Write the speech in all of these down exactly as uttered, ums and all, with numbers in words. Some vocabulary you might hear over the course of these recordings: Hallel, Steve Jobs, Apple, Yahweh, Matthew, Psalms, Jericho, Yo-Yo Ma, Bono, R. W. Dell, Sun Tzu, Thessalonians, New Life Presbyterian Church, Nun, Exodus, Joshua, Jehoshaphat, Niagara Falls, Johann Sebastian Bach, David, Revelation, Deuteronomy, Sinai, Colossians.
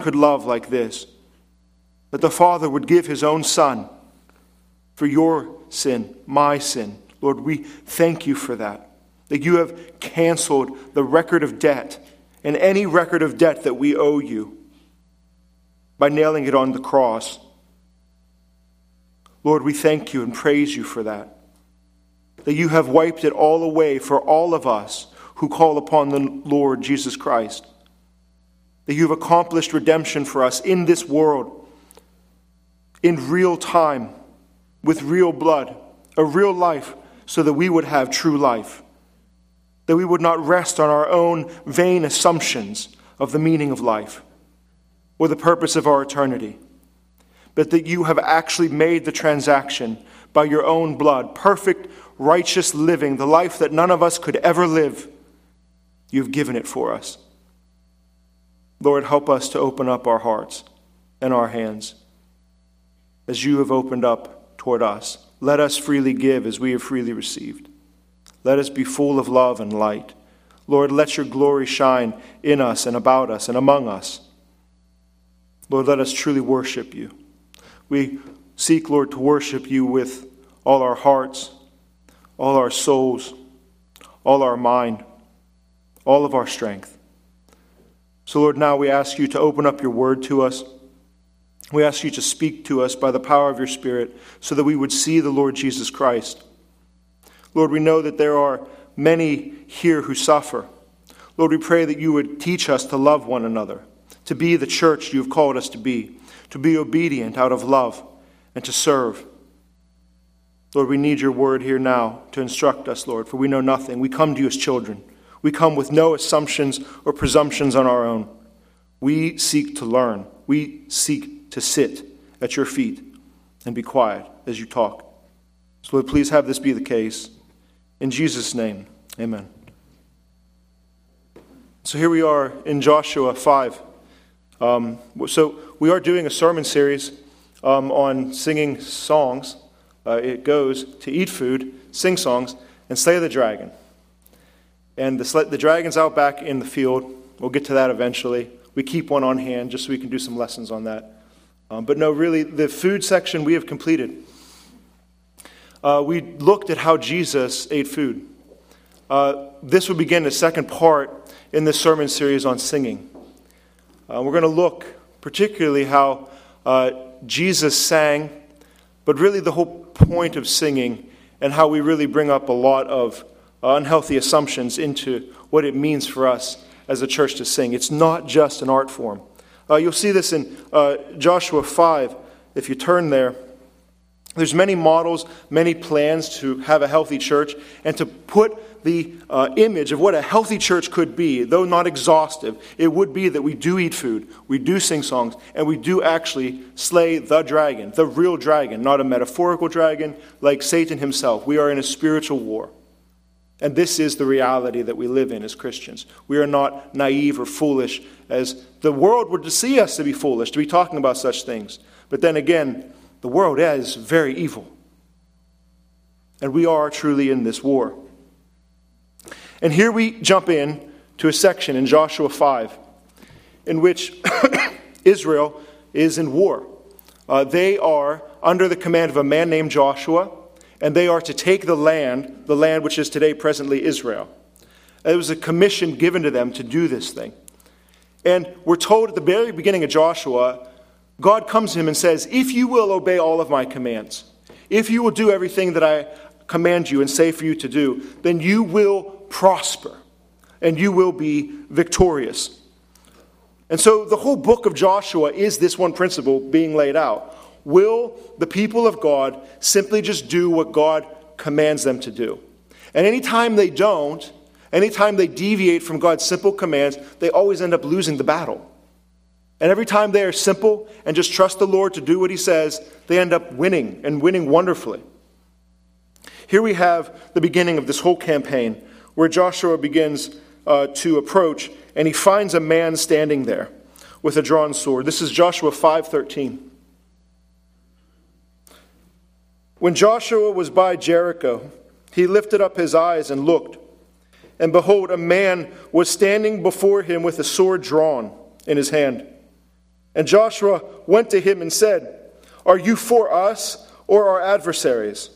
could love like this, that the Father would give his own Son for your sin, my sin. Lord, we thank you for that, that you have canceled the record of debt and any record of debt that we owe you by nailing it on the cross. Lord, we thank you and praise you for that, that you have wiped it all away for all of us who call upon the Lord Jesus Christ, that you have accomplished redemption for us in this world, in real time, with real blood, a real life, so that we would have true life, that we would not rest on our own vain assumptions of the meaning of life or the purpose of our eternity, but that you have actually made the transaction by your own blood, perfect, righteous living, the life that none of us could ever live. You've given it for us. Lord, help us to open up our hearts and our hands as you have opened up toward us. Let us freely give as we have freely received. Let us be full of love and light. Lord, let your glory shine in us and about us and among us. Lord, let us truly worship you. We seek, Lord, to worship you with all our hearts, all our souls, all our mind, all of our strength. So, Lord, now we ask you to open up your word to us. We ask you to speak to us by the power of your Spirit so that we would see the Lord Jesus Christ. Lord, we know that there are many here who suffer. Lord, we pray that you would teach us to love one another, to be the church you have called us to be, to be obedient out of love and to serve. Lord, we need your word here now to instruct us, Lord, for we know nothing. We come to you as children. We come with no assumptions or presumptions on our own. We seek to learn. We seek to sit at your feet and be quiet as you talk. So, Lord, please have this be the case. In Jesus' name, amen. So here we are in Joshua five. Um, so we are doing a sermon series um, on singing songs. Uh, it goes to eat food, sing songs, and slay the dragon. And the, the dragon's out back in the field. We'll get to that eventually. We keep one on hand just so we can do some lessons on that. Um, but no, really, the food section we have completed. Uh, we looked at how Jesus ate food. Uh, this will begin the second part in this sermon series on singing. Uh, we're going to look particularly how uh, Jesus sang, but really the whole point of singing and how we really bring up a lot of unhealthy assumptions into what it means for us as a church to sing. It's not just an art form. Uh, you'll see this in uh, Joshua five. If you turn there, there's many models, many plans to have a healthy church and to put the uh, image of what a healthy church could be, though not exhaustive. It would be that we do eat food, we do sing songs, and we do actually slay the dragon, the real dragon, not a metaphorical dragon like Satan himself. We are in a spiritual war. And this is the reality that we live in as Christians. We are not naive or foolish as the world would see us to be foolish, to be talking about such things. But then again, the world is very evil. And we are truly in this war. And here we jump in to a section in Joshua five in which Israel is in war. Uh, they are under the command of a man named Joshua. And they are to take the land, the land which is today presently Israel. It was a commission given to them to do this thing. And we're told at the very beginning of Joshua, God comes to him and says, if you will obey all of my commands, if you will do everything that I command you and say for you to do, then you will prosper and you will be victorious. And so the whole book of Joshua is this one principle being laid out. Will the people of God simply just do what God commands them to do? And anytime they don't, anytime they deviate from God's simple commands, they always end up losing the battle. And every time they are simple and just trust the Lord to do what he says, they end up winning and winning wonderfully. Here we have the beginning of this whole campaign where Joshua begins uh, to approach and he finds a man standing there with a drawn sword. This is Joshua five thirteen. When Joshua was by Jericho, he lifted up his eyes and looked, and behold, a man was standing before him with a sword drawn in his hand. And Joshua went to him and said, "Are you for us or our adversaries?"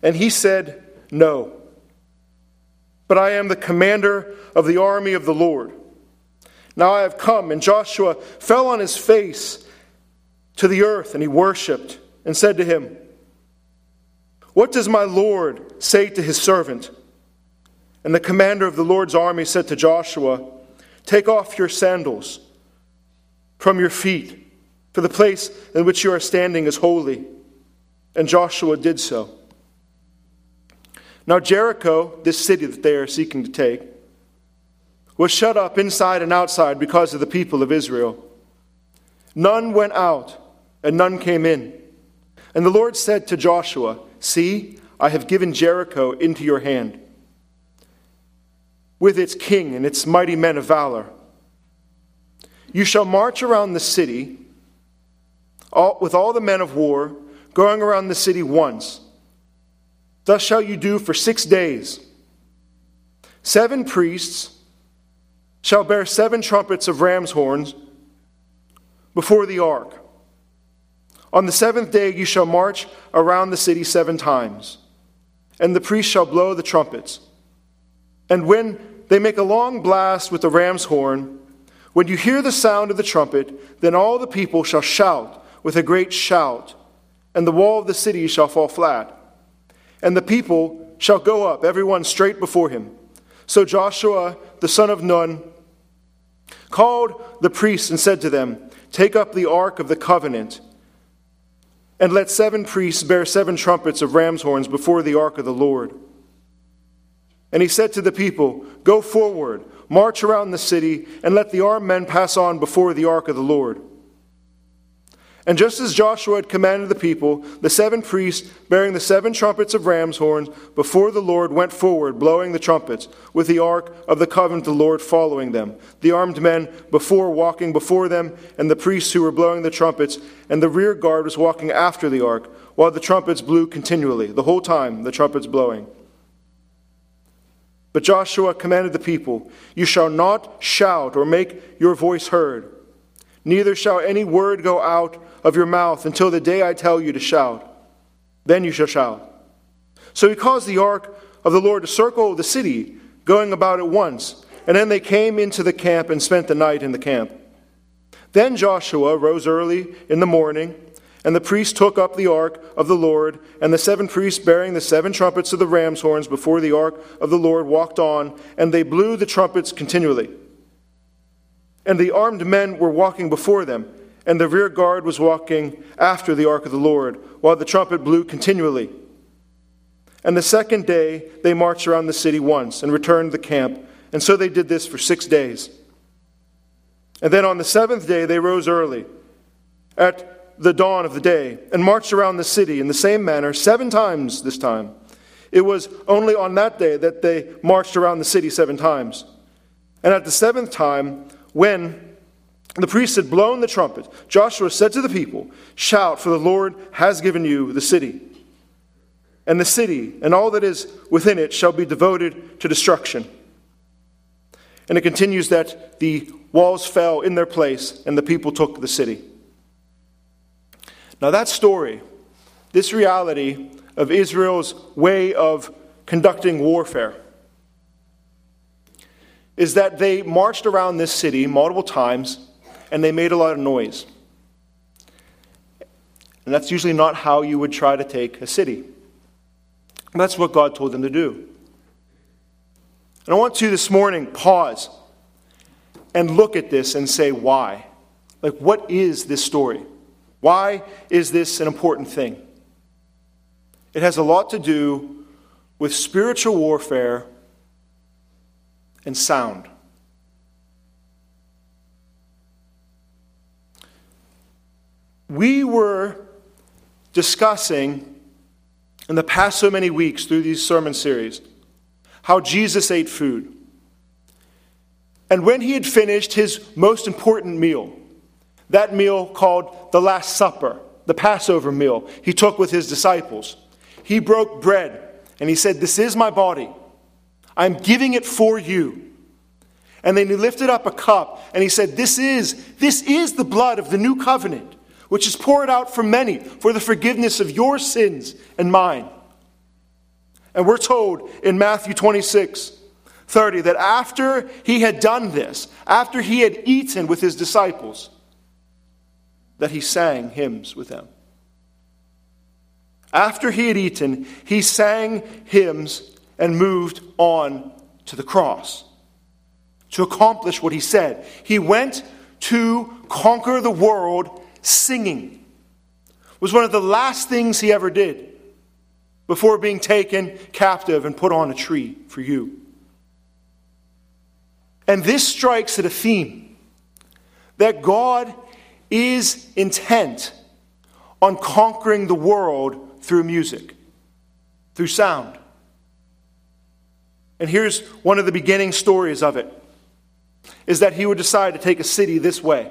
And he said, "No, but I am the commander of the army of the Lord. Now I have come." And Joshua fell on his face to the earth, and he worshipped, and said to him, "What does my Lord say to his servant?" And the commander of the Lord's army said to Joshua, "Take off your sandals from your feet, for the place in which you are standing is holy." And Joshua did so. Now Jericho, this city that they are seeking to take, was shut up inside and outside because of the people of Israel. None went out, and none came in. And the Lord said to Joshua, "See, I have given Jericho into your hand, with its king and its mighty men of valor. You shall march around the city all, with all the men of war, going around the city once. Thus shall you do for six days. Seven priests shall bear seven trumpets of ram's horns before the ark. On the seventh day you shall march around the city seven times, and the priests shall blow the trumpets. And when they make a long blast with the ram's horn, when you hear the sound of the trumpet, then all the people shall shout with a great shout, and the wall of the city shall fall flat. And the people shall go up, everyone straight before him." So Joshua, the son of Nun, called the priests and said to them, "Take up the ark of the covenant, and let seven priests bear seven trumpets of ram's horns before the ark of the Lord." And he said to the people, "Go forward, march around the city, and let the armed men pass on before the ark of the Lord." And just as Joshua had commanded the people, the seven priests, bearing the seven trumpets of ram's horns, before the Lord went forward, blowing the trumpets, with the ark of the covenant of the Lord following them, the armed men before walking before them, and the priests who were blowing the trumpets, and the rear guard was walking after the ark, while the trumpets blew continually, the whole time the trumpets blowing. But Joshua commanded the people, "You shall not shout or make your voice heard, neither shall any word go out of your mouth until the day I tell you to shout. Then you shall shout." So he caused the ark of the Lord to circle the city, going about at once. And then they came into the camp and spent the night in the camp. Then Joshua rose early in the morning, and the priests took up the ark of the Lord, and the seven priests bearing the seven trumpets of the ram's horns before the ark of the Lord walked on, and they blew the trumpets continually. And the armed men were walking before them, and the rear guard was walking after the ark of the Lord, while the trumpet blew continually. And the second day they marched around the city once, and returned to the camp, and so they did this for six days. And then on the seventh day they rose early, at the dawn of the day, and marched around the city in the same manner, seven times this time. It was only on that day that they marched around the city seven times. And at the seventh time, when the priests had blown the trumpet, Joshua said to the people, "Shout, for the Lord has given you the city. And the city and all that is within it shall be devoted to destruction." And it continues that the walls fell in their place and the people took the city. Now that story, this reality of Israel's way of conducting warfare, is that they marched around this city multiple times, and they made a lot of noise. And that's usually not how you would try to take a city. And that's what God told them to do. And I want to this morning pause and look at this and say, why? Like, what is this story? Why is this an important thing? It has a lot to do with spiritual warfare and sound. We were discussing in the past so many weeks through these sermon series how Jesus ate food. And when he had finished his most important meal, that meal called the Last Supper, the Passover meal he took with his disciples, he broke bread and he said, "This is my body. I'm giving it for you." And then he lifted up a cup and he said, This is, this is the blood of the new covenant, which is poured out for many for the forgiveness of your sins and mine. And we're told in Matthew twenty-six thirty that after he had done this, after he had eaten with his disciples, that he sang hymns with them. After he had eaten, he sang hymns and moved on to the cross to accomplish what he said. He went to conquer the world singing. It was one of the last things he ever did before being taken captive and put on a tree for you. And this strikes at a theme that God is intent on conquering the world through music, through sound. And here's one of the beginning stories of it, is that he would decide to take a city this way,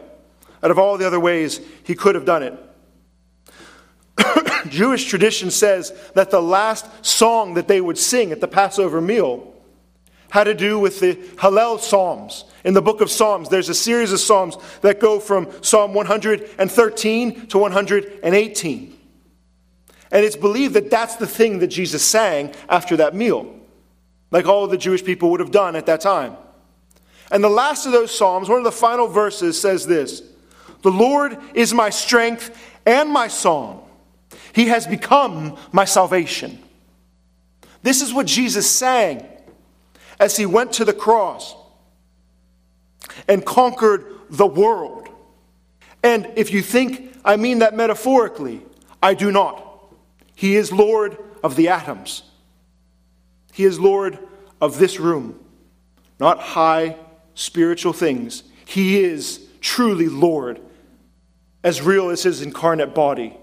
out of all the other ways he could have done it. Jewish tradition says that the last song that they would sing at the Passover meal had to do with the Hallel Psalms. In the book of Psalms, there's a series of Psalms that go from Psalm one hundred thirteen to one hundred eighteen. And it's believed that that's the thing that Jesus sang after that meal, like all the Jewish people would have done at that time. And the last of those Psalms, one of the final verses, says this: The Lord is my strength and my song. He has become my salvation. This is what Jesus sang as he went to the cross and conquered the world. And if you think I mean that metaphorically, I do not. He is Lord of the atoms. He is Lord of this room, not high spiritual things. He is truly Lord, as real as his incarnate body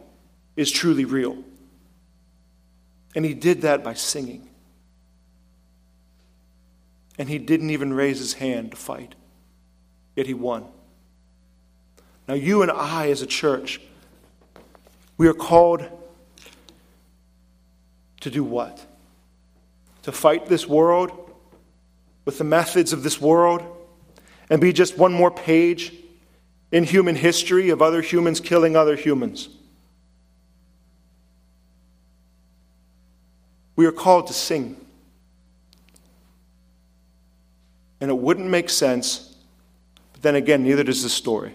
is truly real. And he did that by singing. And he didn't even raise his hand to fight. Yet he won. Now you and I as a church, we are called to do what? To fight this world with the methods of this world and be just one more page in human history of other humans killing other humans. We are called to sing. And it wouldn't make sense, but then again, neither does this story.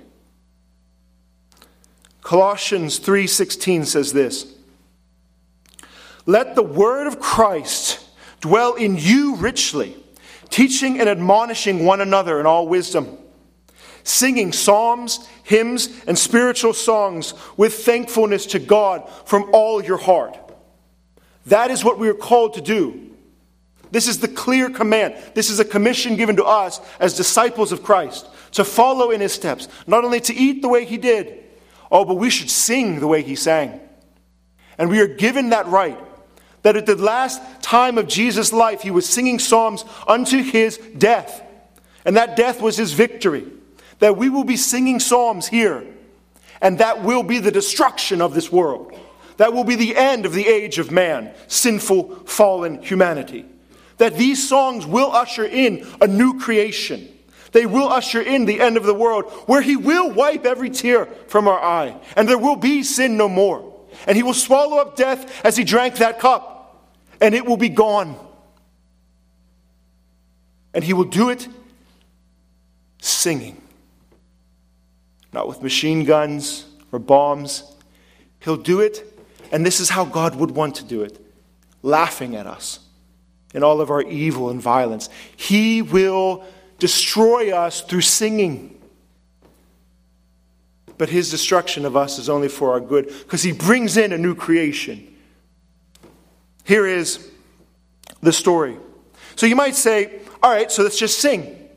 Colossians three sixteen says this: Let the word of Christ dwell in you richly, teaching and admonishing one another in all wisdom, singing psalms, hymns, and spiritual songs with thankfulness to God from all your heart. That is what we are called to do. This is the clear command. This is a commission given to us as disciples of Christ, to follow in his steps, not only to eat the way he did, oh, but we should sing the way he sang. And we are given that right, that at the last time of Jesus' life, he was singing psalms unto his death. And that death was his victory. That we will be singing psalms here. And that will be the destruction of this world. That will be the end of the age of man, sinful, fallen humanity. That these songs will usher in a new creation. They will usher in the end of the world, where he will wipe every tear from our eye. And there will be sin no more. And he will swallow up death as he drank that cup. And it will be gone. And he will do it singing. Not with machine guns or bombs. He'll do it. And this is how God would want to do it. Laughing at us in all of our evil and violence. He will destroy us through singing. But his destruction of us is only for our good, because he brings in a new creation. Here is the story. So you might say, all right, so let's just sing.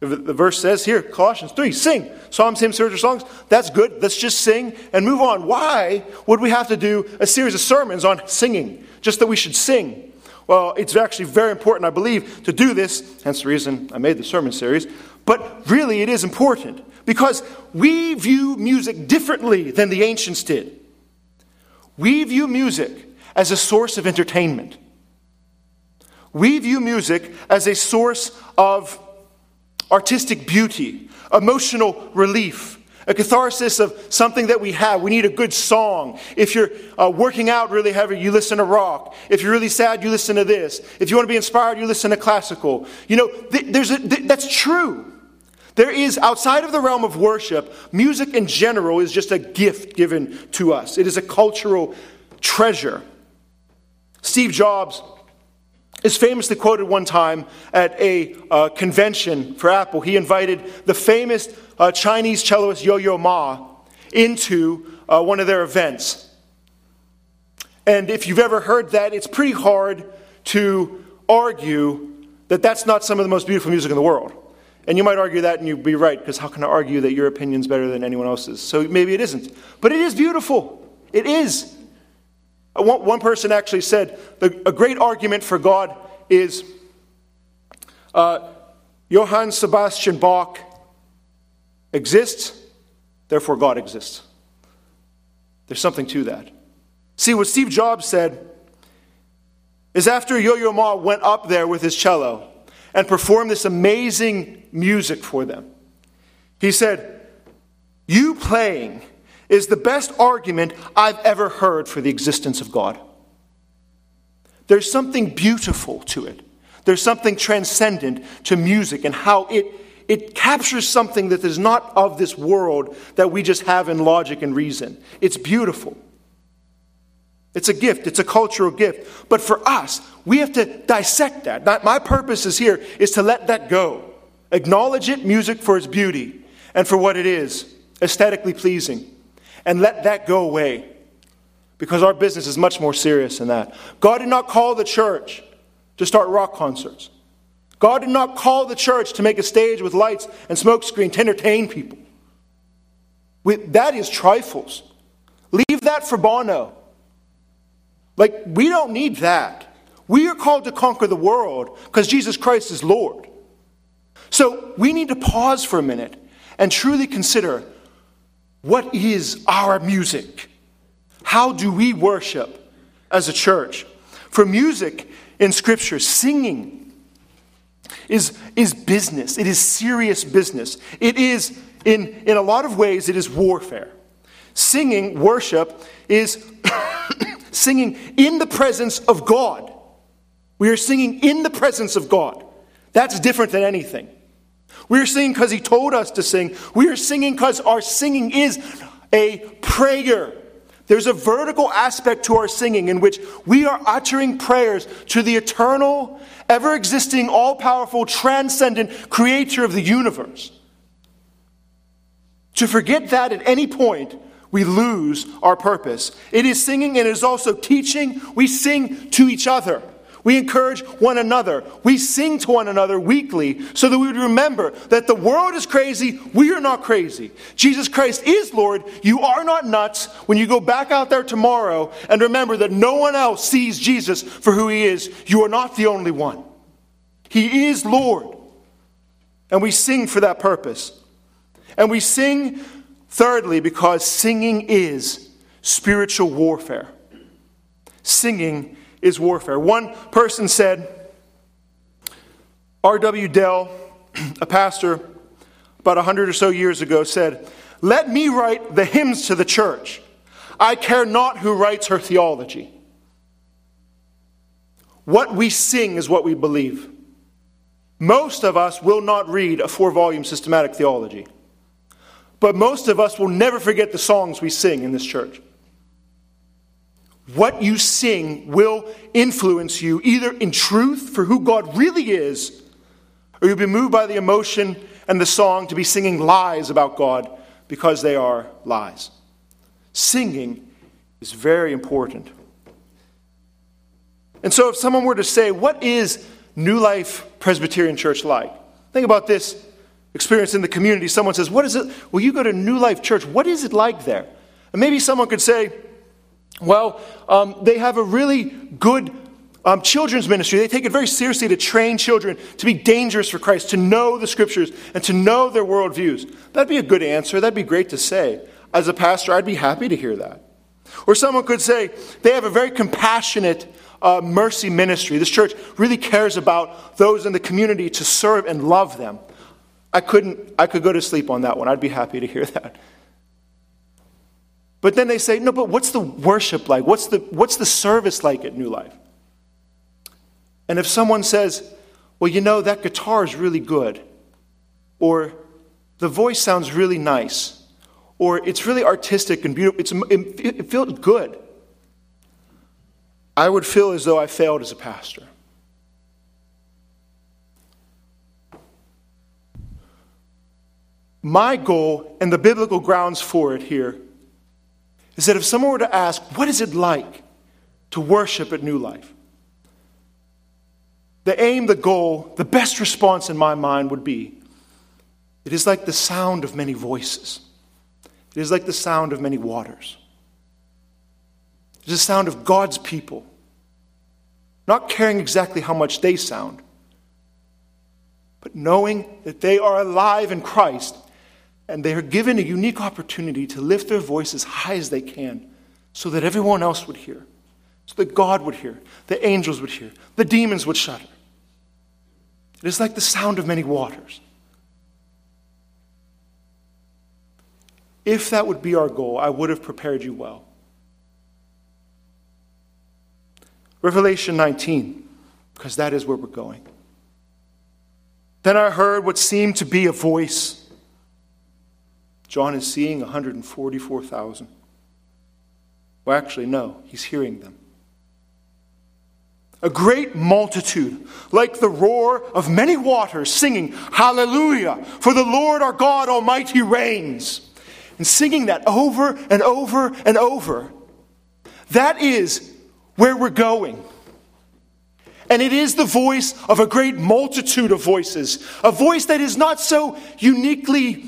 The verse says here, Colossians three, sing. Psalms, hymns, spiritual songs. That's good. Let's just sing and move on. Why would we have to do a series of sermons on singing? Just that we should sing. Well, it's actually very important, I believe, to do this. Hence the reason I made the sermon series. But really, it is important, because we view music differently than the ancients did. We view music as a source of entertainment. We view music as a source of artistic beauty, emotional relief, a catharsis of something that we have. We need a good song. If you're uh, working out really heavy, you listen to rock. If you're really sad, you listen to this. If you want to be inspired, you listen to classical. You know, th- there's a, th- that's true. There is, outside of the realm of worship, music in general is just a gift given to us. It is a cultural treasure. Steve Jobs is famously quoted one time at a uh, convention for Apple. He invited the famous uh, Chinese celloist Yo-Yo Ma into uh, one of their events. And if you've ever heard that, it's pretty hard to argue that that's not some of the most beautiful music in the world. And you might argue that and you'd be right, because how can I argue that your opinion's better than anyone else's? So maybe it isn't. But it is beautiful. It is. One person actually said, a great argument for God is uh, Johann Sebastian Bach exists, therefore God exists. There's something to that. See, what Steve Jobs said is after Yo-Yo Ma went up there with his cello and performed this amazing music for them, he said, "You playing is the best argument I've ever heard for the existence of God." There's something beautiful to it. There's something transcendent to music and how it, it captures something that is not of this world that we just have in logic and reason. It's beautiful. It's a gift. It's a cultural gift. But for us, we have to dissect that. My purpose is here is to let that go. Acknowledge it, music, for its beauty and for what it is, aesthetically pleasing. And let that go away, because our business is much more serious than that. God did not call the church to start rock concerts. God did not call the church to make a stage with lights and smoke screen to entertain people. We, that is trifles. Leave that for Bono. Like, we don't need that. We are called to conquer the world because Jesus Christ is Lord. So we need to pause for a minute and truly consider, what is our music? How do we worship as a church? For music in Scripture, singing is, is business. It is serious business. It is, in, in a lot of ways, it is warfare. Singing, worship, is singing in the presence of God. We are singing in the presence of God. That's different than anything. We are singing because he told us to sing. We are singing because our singing is a prayer. There's a vertical aspect to our singing in which we are uttering prayers to the eternal, ever-existing, all-powerful, transcendent creator of the universe. To forget that at any point, we lose our purpose. It is singing and it is also teaching. We sing to each other. We encourage one another. We sing to one another weekly so that we would remember that the world is crazy. We are not crazy. Jesus Christ is Lord. You are not nuts. When you go back out there tomorrow and remember that no one else sees Jesus for who he is, you are not the only one. He is Lord. And we sing for that purpose. And we sing, thirdly, because singing is spiritual warfare. Singing is warfare. One person said, R. W. Dell, a pastor about a hundred or so years ago, said, "Let me write the hymns to the church. I care not who writes her theology." What we sing is what we believe. Most of us will not read a four-volume systematic theology, but most of us will never forget the songs we sing in this church. What you sing will influence you either in truth for who God really is, or you'll be moved by the emotion and the song to be singing lies about God because they are lies. Singing is very important. And so if someone were to say, what is New Life Presbyterian Church like? Think about this experience in the community. Someone says, what is it? Well, you go to New Life Church. What is it like there? And maybe someone could say, Well, um, they have a really good um, children's ministry. They take it very seriously to train children to be dangerous for Christ, to know the Scriptures, and to know their worldviews. That'd be a good answer. That'd be great to say. As a pastor, I'd be happy to hear that. Or someone could say, they have a very compassionate uh, mercy ministry. This church really cares about those in the community to serve and love them. I couldn't, I could go to sleep on that one. I'd be happy to hear that. But then they say, no, but what's the worship like? What's the, what's the service like at New Life? And if someone says, well, you know, that guitar is really good, or the voice sounds really nice, or it's really artistic and beautiful, it's, it, it feels good, I would feel as though I failed as a pastor. My goal, and the biblical grounds for it here, is that if someone were to ask, what is it like to worship at New Life? The aim, the goal, the best response in my mind would be, it is like the sound of many voices. It is like the sound of many waters. It is the sound of God's people, not caring exactly how much they sound, but knowing that they are alive in Christ and they are given a unique opportunity to lift their voice as high as they can so that everyone else would hear, so that God would hear, the angels would hear, the demons would shudder. It is like the sound of many waters. If that would be our goal, I would have prepared you well. Revelation nineteen, because that is where we're going. Then I heard what seemed to be a voice. John is seeing one hundred forty-four thousand. Well, actually, no, he's hearing them. A great multitude, like the roar of many waters, singing, Hallelujah, for the Lord our God Almighty reigns. And singing that over and over and over. That is where we're going. And it is the voice of a great multitude of voices. A voice that is not so uniquely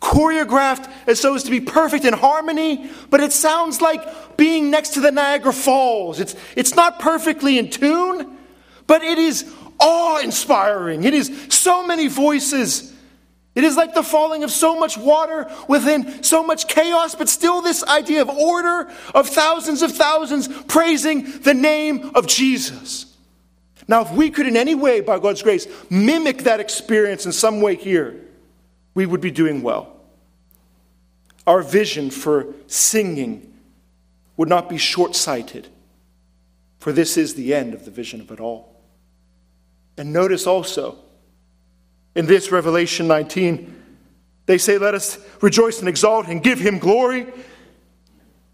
choreographed as so as to be perfect in harmony, but it sounds like being next to the Niagara Falls. It's, it's not perfectly in tune, but it is awe-inspiring. It is so many voices. It is like the falling of so much water within so much chaos, but still this idea of order of thousands of thousands praising the name of Jesus. Now, if we could in any way, by God's grace, mimic that experience in some way here, we would be doing well. Our vision for singing would not be short-sighted, for this is the end of the vision of it all. And notice also, in this Revelation nineteen, they say, let us rejoice and exalt and give him glory.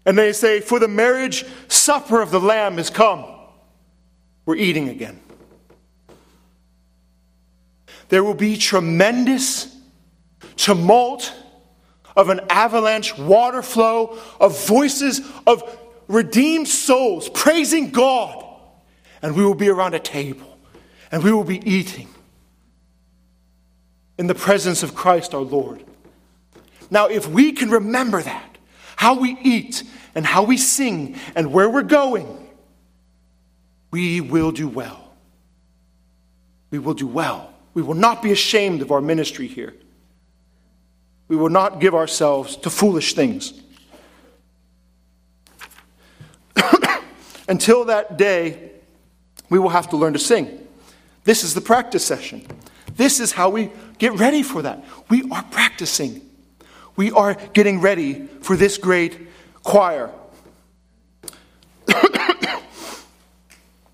And they say, for the marriage supper of the Lamb has come. We're eating again. There will be tremendous tumult of an avalanche, water flow, of voices of redeemed souls praising God. And we will be around a table. And we will be eating in the presence of Christ our Lord. Now, if we can remember that, how we eat and how we sing and where we're going, we will do well. We will do well. We will not be ashamed of our ministry here. We will not give ourselves to foolish things. Until that day, we will have to learn to sing. This is the practice session. This is how we get ready for that. We are practicing. We are getting ready for this great choir.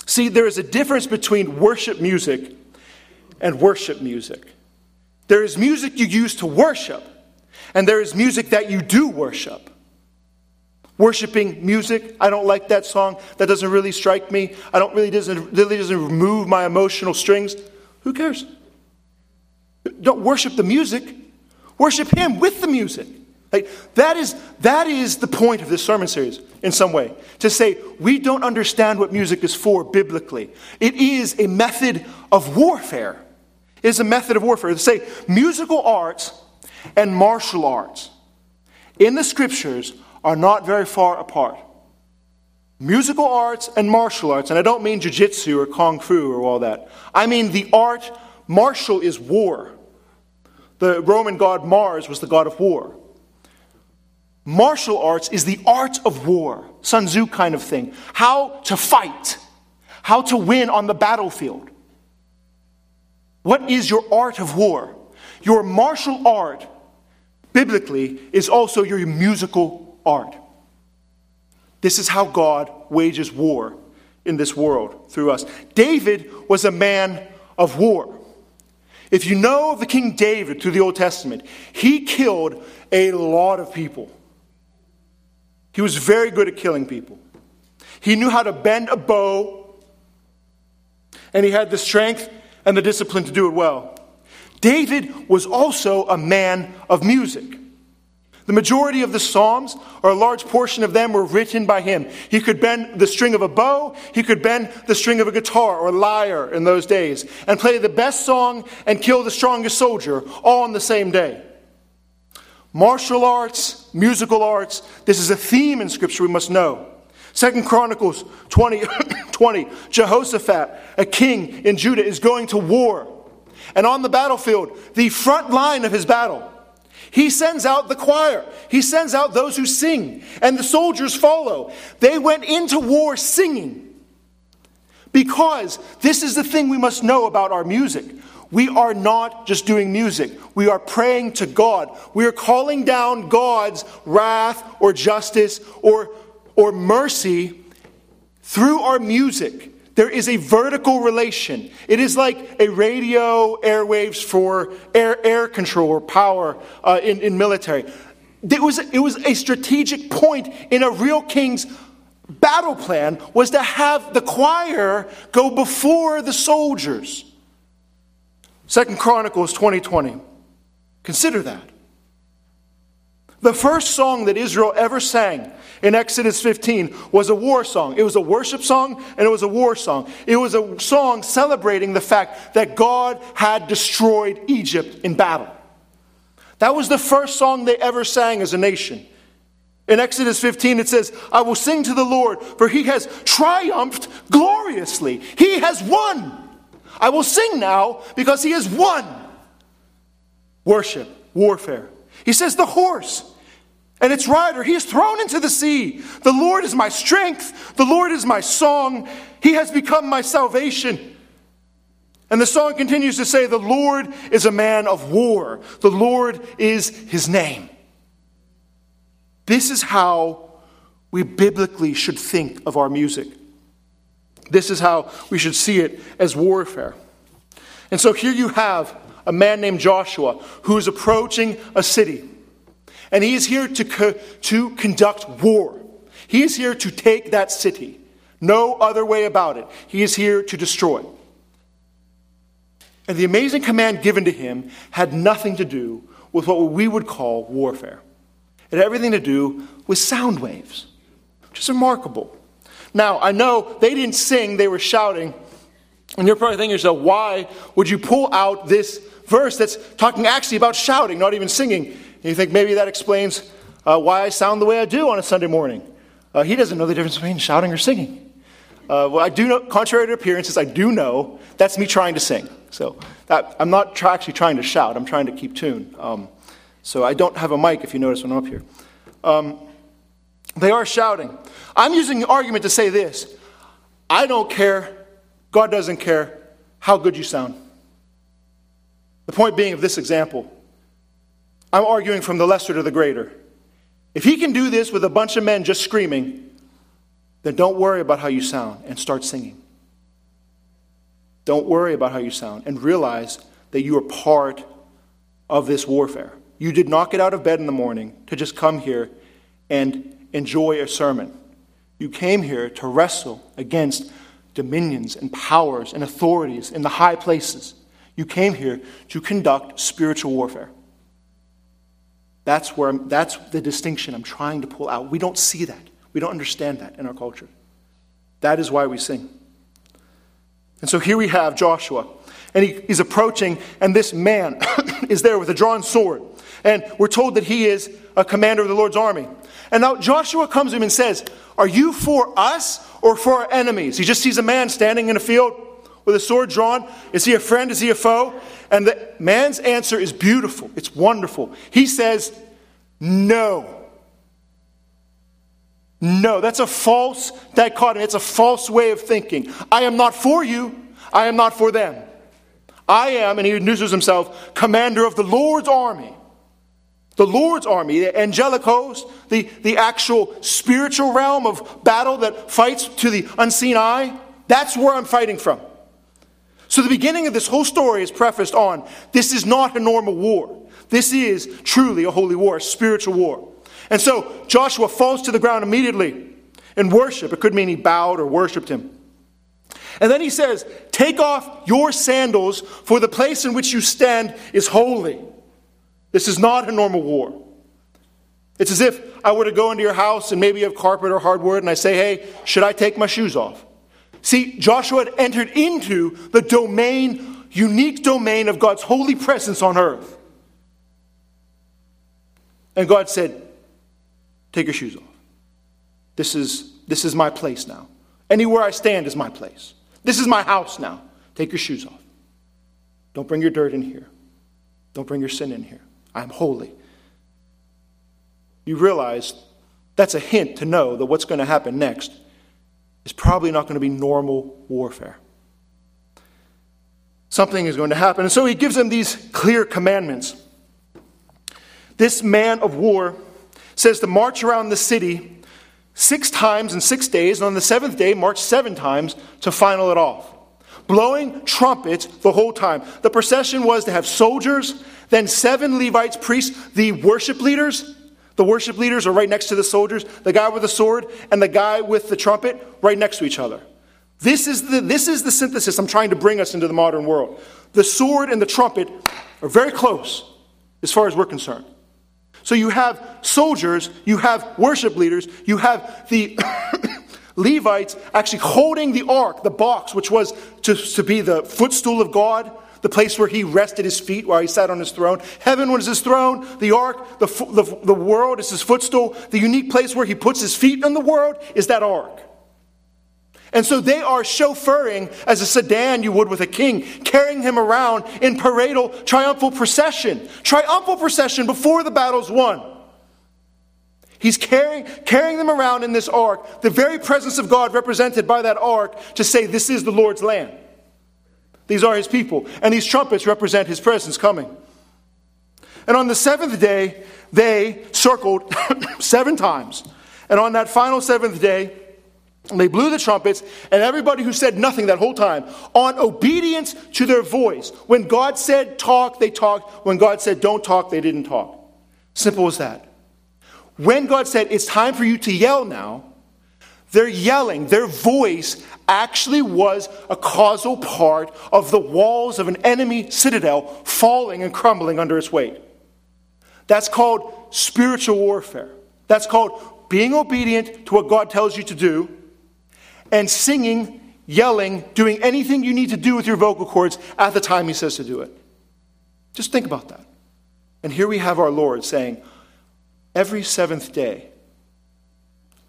See, there is a difference between worship music and worship music. There is music you use to worship, and there is music that you do worship. Worshipping music, I don't like that song. That doesn't really strike me. I don't really doesn't really doesn't remove my emotional strings. Who cares? Don't worship the music. Worship him with the music. Like, that is that is the point of this sermon series in some way. To say we don't understand what music is for biblically. It is a method of warfare. It is a method of warfare. To say musical arts and martial arts in the scriptures are not very far apart. Musical arts and martial arts, and I don't mean jiu-jitsu or kung fu or all that. I mean the art, martial is war. The Roman god Mars was the god of war. Martial arts is the art of war. Sun Tzu kind of thing. How to fight. How to win on the battlefield. What is your art of war? Your martial art, biblically, is also your musical art. This is how God wages war in this world through us. David was a man of war. If you know the King David through the Old Testament, he killed a lot of people. He was very good at killing people. He knew how to bend a bow, and he had the strength and the discipline to do it well. David was also a man of music. The majority of the Psalms, or a large portion of them, were written by him. He could bend the string of a bow, he could bend the string of a guitar or lyre in those days, and play the best song and kill the strongest soldier all on the same day. Martial arts, musical arts, this is a theme in Scripture we must know. Second Chronicles twenty, twenty, Jehoshaphat, a king in Judah, is going to war. And on the battlefield, the front line of his battle, he sends out the choir. He sends out those who sing, and the soldiers follow. They went into war singing. Because this is the thing we must know about our music. We are not just doing music. We are praying to God. We are calling down God's wrath or justice or, or mercy through our music. There is a vertical relation. It is like a radio airwaves for air air control or power uh, in, in military. It was, it was a strategic point in a real king's battle plan, was to have the choir go before the soldiers. Second Chronicles twenty twenty. Consider that. The first song that Israel ever sang in Exodus fifteen was a war song. It was a worship song, and it was a war song. It was a song celebrating the fact that God had destroyed Egypt in battle. That was the first song they ever sang as a nation. In Exodus fifteen it says, "I will sing to the Lord, for he has triumphed gloriously. He has won. I will sing now because he has won." Worship, warfare. He says, "The horse and its rider, he is thrown into the sea. The Lord is my strength. The Lord is my song. He has become my salvation." And the song continues to say, "The Lord is a man of war. The Lord is his name." This is how we biblically should think of our music. This is how we should see it, as warfare. And so here you have a man named Joshua who is approaching a city. And he is here to, co- to conduct war. He is here to take that city. No other way about it. He is here to destroy. And the amazing command given to him had nothing to do with what we would call warfare. It had everything to do with sound waves. Which is remarkable. Now, I know they didn't sing, they were shouting. And you're probably thinking to yourself, why would you pull out this verse that's talking actually about shouting, not even singing? You think maybe that explains uh, why I sound the way I do on a Sunday morning. Uh, he doesn't know the difference between shouting or singing. Uh, well, I do know, contrary to appearances, I do know that's me trying to sing. So that, I'm not try, actually trying to shout. I'm trying to keep tune. Um, so I don't have a mic, if you notice, when I'm up here. Um, they are shouting. I'm using the argument to say this. I don't care. God doesn't care how good you sound. The point being of this example, I'm arguing from the lesser to the greater. If he can do this with a bunch of men just screaming, then don't worry about how you sound and start singing. Don't worry about how you sound and realize that you are part of this warfare. You did not get out of bed in the morning to just come here and enjoy a sermon. You came here to wrestle against dominions and powers and authorities in the high places. You came here to conduct spiritual warfare. That's where I'm, that's the distinction I'm trying to pull out. We don't see that. We don't understand that in our culture. That is why we sing. And so here we have Joshua. And he is approaching, and this man is there with a drawn sword. And we're told that he is a commander of the Lord's army. And now Joshua comes to him and says, "Are you for us or for our enemies?" He just sees a man standing in a field with a sword drawn. Is he a friend? Is he a foe? And the man's answer is beautiful. It's wonderful. He says, "No." No, that's a false dichotomy. It's a false way of thinking. I am not for you. I am not for them. I am, and he introduces himself, commander of the Lord's army. The Lord's army, the angelic host, the, the actual spiritual realm of battle that fights to the unseen eye. That's where I'm fighting from. So the beginning of this whole story is prefaced on, this is not a normal war. This is truly a holy war, a spiritual war. And so Joshua falls to the ground immediately in worship. It could mean he bowed or worshipped him. And then he says, take off your sandals, for the place in which you stand is holy. This is not a normal war. It's as if I were to go into your house and maybe you have carpet or hardwood and I say, hey, should I take my shoes off? See, Joshua had entered into the domain, unique domain of God's holy presence on earth. And God said, take your shoes off. This is, this is my place now. Anywhere I stand is my place. This is my house now. Take your shoes off. Don't bring your dirt in here. Don't bring your sin in here. I'm holy. You realize that's a hint to know that what's going to happen next is probably not going to be normal warfare. Something is going to happen. And so he gives them these clear commandments. This man of war says to march around the city six times in six days, and on the seventh day, march seven times to final it off. Blowing trumpets the whole time. The procession was to have soldiers, then seven Levites, priests, the worship leaders. The worship leaders are right next to the soldiers, the guy with the sword and the guy with the trumpet right next to each other. This is the, this is the synthesis I'm trying to bring us into the modern world. The sword and the trumpet are very close as far as we're concerned. So you have soldiers, you have worship leaders, you have the Levites actually holding the ark, the box, which was to, to be the footstool of God, the place where he rested his feet while he sat on his throne. Heaven was his throne, the ark, the, the, the world is his footstool. The unique place where he puts his feet in the world is that ark. And so they are chauffeuring as a sedan you would with a king, carrying him around in paradal triumphal procession. Triumphal procession before the battle's won. He's carrying, carrying them around in this ark, the very presence of God represented by that ark, to say this is the Lord's land. These are his people. And these trumpets represent his presence coming. And on the seventh day, they circled seven times. And on that final seventh day, they blew the trumpets, and everybody who said nothing that whole time, on obedience to their voice. When God said talk, they talked. When God said don't talk, they didn't talk. Simple as that. When God said it's time for you to yell now, their yelling, their voice actually was a causal part of the walls of an enemy citadel falling and crumbling under its weight. That's called spiritual warfare. That's called being obedient to what God tells you to do and singing, yelling, doing anything you need to do with your vocal cords at the time he says to do it. Just think about that. And here we have our Lord saying, every seventh day,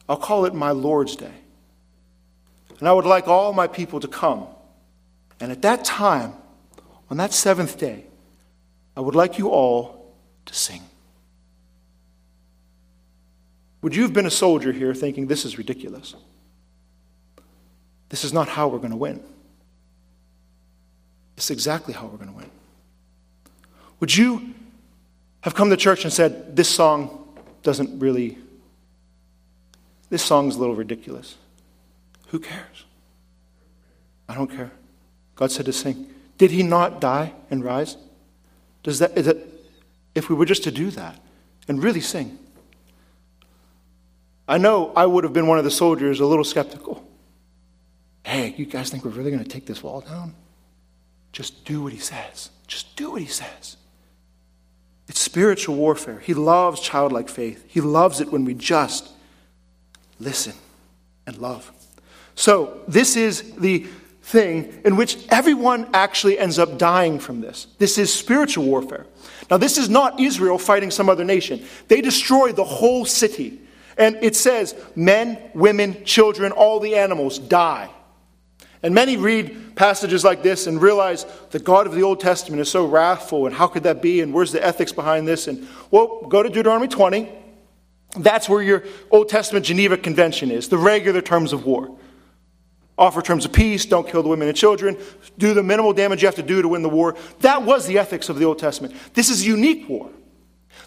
I'll call it my Lord's Day. And I would like all my people to come. And at that time, on that seventh day, I would like you all to sing. Would you have been a soldier here thinking, this is ridiculous? This is not how we're going to win. This is exactly how we're going to win. Would you have come to church and said, this song doesn't really... This song's a little ridiculous. Who cares? I don't care. God said to sing. Did he not die and rise? Does that, is that, if we were just to do that and really sing. I know I would have been one of the soldiers a little skeptical. Hey, you guys think we're really going to take this wall down? Just do what he says. Just do what he says. It's spiritual warfare. He loves childlike faith. He loves it when we just listen and love. So this is the thing in which everyone actually ends up dying from this. This is spiritual warfare. Now this is not Israel fighting some other nation. They destroy the whole city. And it says men, women, children, all the animals die. And many read passages like this and realize the God of the Old Testament is so wrathful, and how could that be, and where's the ethics behind this? And well, go to Deuteronomy twenty. That's where your Old Testament Geneva Convention is, the regular terms of war. Offer terms of peace, don't kill the women and children, do the minimal damage you have to do to win the war. That was the ethics of the Old Testament. This is a unique war.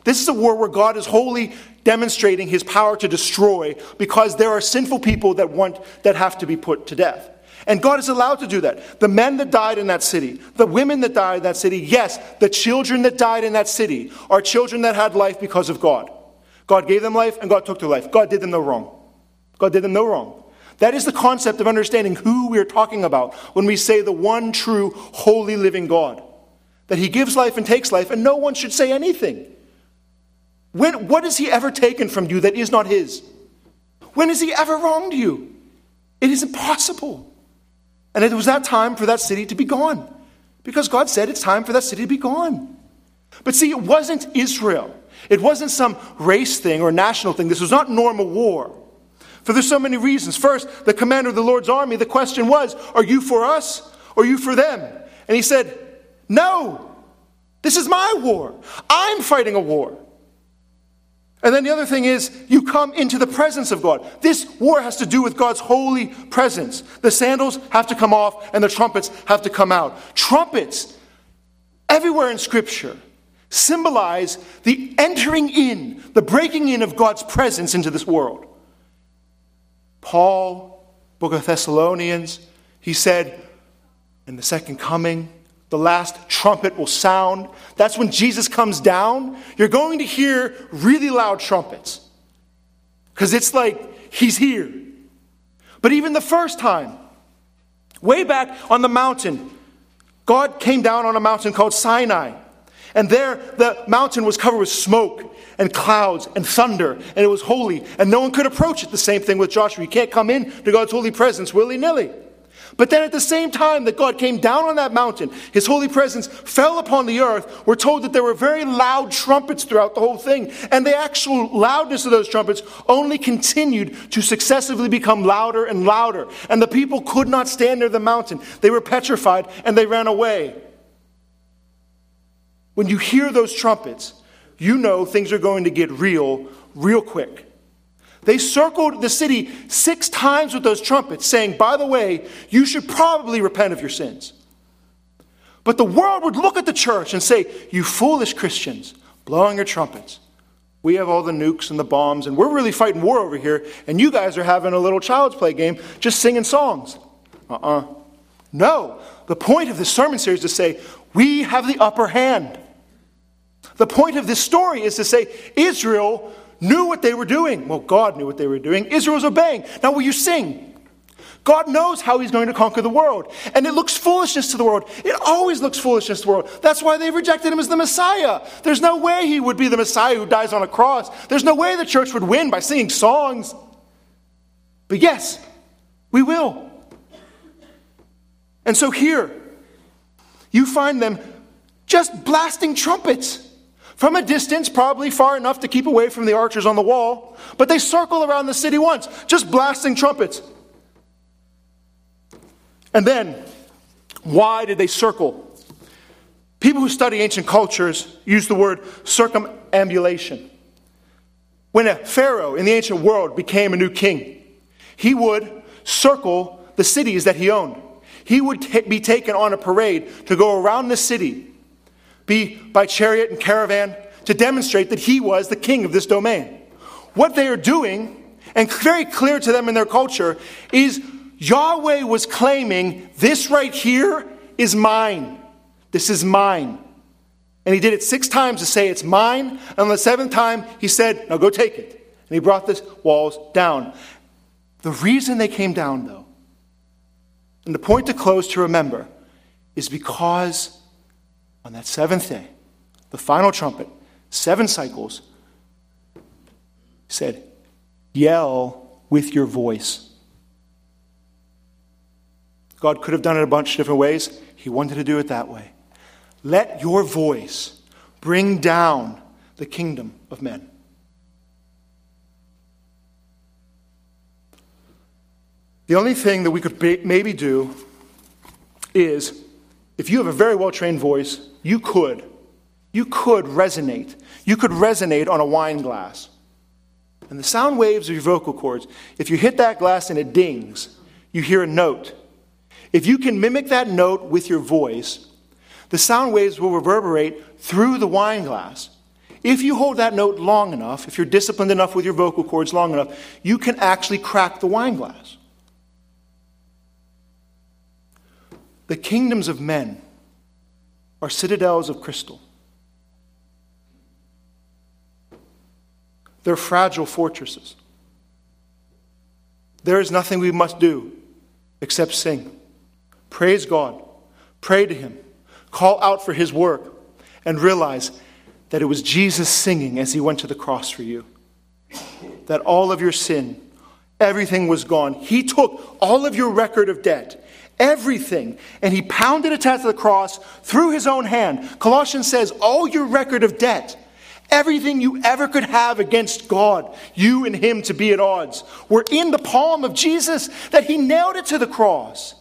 This is a war where God is wholly demonstrating his power to destroy because there are sinful people that want that have to be put to death. And God is allowed to do that. The men that died in that city, the women that died in that city, yes, the children that died in that city are children that had life because of God. God gave them life and God took their life. God did them no wrong. God did them no wrong. That is the concept of understanding who we are talking about when we say the one true, holy, living God. That he gives life and takes life, and no one should say anything. When, what has he ever taken from you that is not his? When has he ever wronged you? It is impossible. And it was that time for that city to be gone. Because God said it's time for that city to be gone. But see, it wasn't Israel. It wasn't some race thing or national thing. This was not normal war. For there's so many reasons. First, the commander of the Lord's army, the question was, are you for us or are you for them? And he said, no, this is my war. I'm fighting a war. And then the other thing is, you come into the presence of God. This war has to do with God's holy presence. The sandals have to come off and the trumpets have to come out. Trumpets, everywhere in Scripture, symbolize the entering in, the breaking in of God's presence into this world. Paul, book of Thessalonians, he said, in the second coming, the last trumpet will sound. That's when Jesus comes down. You're going to hear really loud trumpets. Because it's like, he's here. But even the first time, way back on the mountain, God came down on a mountain called Sinai. And there, the mountain was covered with smoke and clouds and thunder, and it was holy, and no one could approach it. The same thing with Joshua. You can't come in to God's holy presence willy-nilly. But then at the same time that God came down on that mountain, his holy presence fell upon the earth. We're told that there were very loud trumpets throughout the whole thing, and the actual loudness of those trumpets only continued to successively become louder and louder, and the people could not stand near the mountain. They were petrified, and they ran away. When you hear those trumpets, you know things are going to get real, real quick. They circled the city six times with those trumpets, saying, by the way, you should probably repent of your sins. But the world would look at the church and say, you foolish Christians, blowing your trumpets. We have all the nukes and the bombs, and we're really fighting war over here, and you guys are having a little child's play game, just singing songs. Uh-uh. No, the point of this sermon series is to say, we have the upper hand. The point of this story is to say, Israel knew what they were doing. Well, God knew what they were doing. Israel was obeying. Now, will you sing? God knows how he's going to conquer the world. And it looks foolishness to the world. It always looks foolishness to the world. That's why they rejected him as the Messiah. There's no way he would be the Messiah who dies on a cross. There's no way the church would win by singing songs. But yes, we will. And so here, you find them just blasting trumpets. From a distance, probably far enough to keep away from the archers on the wall, but they circle around the city once, just blasting trumpets. And then, why did they circle? People who study ancient cultures use the word circumambulation. When a pharaoh in the ancient world became a new king, he would circle the cities that he owned. He would t- be taken on a parade to go around the city, be by chariot and caravan, to demonstrate that he was the king of this domain. What they are doing, and very clear to them in their culture, is Yahweh was claiming, this right here is mine. This is mine. And he did it six times to say it's mine, and on the seventh time he said, now go take it. And he brought the walls down. The reason they came down, though, and the point to close to remember, is because on that seventh day, the final trumpet, seven cycles, said, yell with your voice. God could have done it a bunch of different ways. He wanted to do it that way. Let your voice bring down the kingdom of men. The only thing that we could maybe do is, if you have a very well-trained voice, you could, you could resonate. You could resonate on a wine glass. And the sound waves of your vocal cords, if you hit that glass and it dings, you hear a note. If you can mimic that note with your voice, the sound waves will reverberate through the wineglass. If you hold that note long enough, if you're disciplined enough with your vocal cords long enough, you can actually crack the wineglass. The kingdoms of men are citadels of crystal. They're fragile fortresses. There is nothing we must do except sing. Praise God. Pray to him. Call out for his work. And realize that it was Jesus singing as he went to the cross for you. That all of your sin, everything was gone. He took all of your record of debt. Everything. And he pounded it to the cross through his own hand. Colossians says, all your record of debt, everything you ever could have against God, you and him to be at odds, were in the palm of Jesus, that he nailed it to the cross.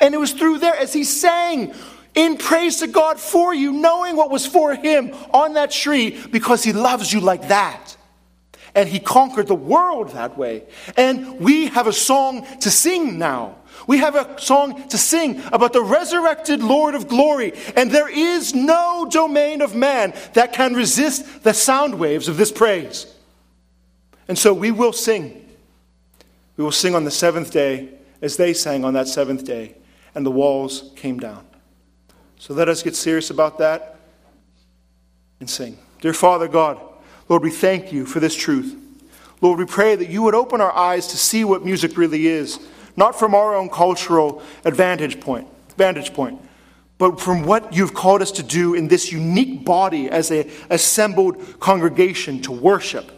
And it was through there as he sang in praise to God for you, knowing what was for him on that tree, because he loves you like that. And he conquered the world that way. And we have a song to sing now. We have a song to sing about the resurrected Lord of glory. And there is no domain of man that can resist the sound waves of this praise. And so we will sing. We will sing on the seventh day as they sang on that seventh day. And the walls came down. So let us get serious about that and sing. Dear Father God, Lord, we thank you for this truth. Lord, we pray that you would open our eyes to see what music really is. Not from our own cultural advantage point, vantage point, but from what you've called us to do in this unique body as an assembled congregation to worship,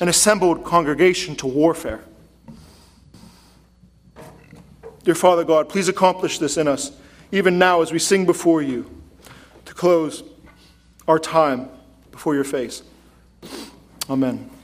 an assembled congregation to warfare. Dear Father God, please accomplish this in us, even now as we sing before you, to close our time before your face. Amen.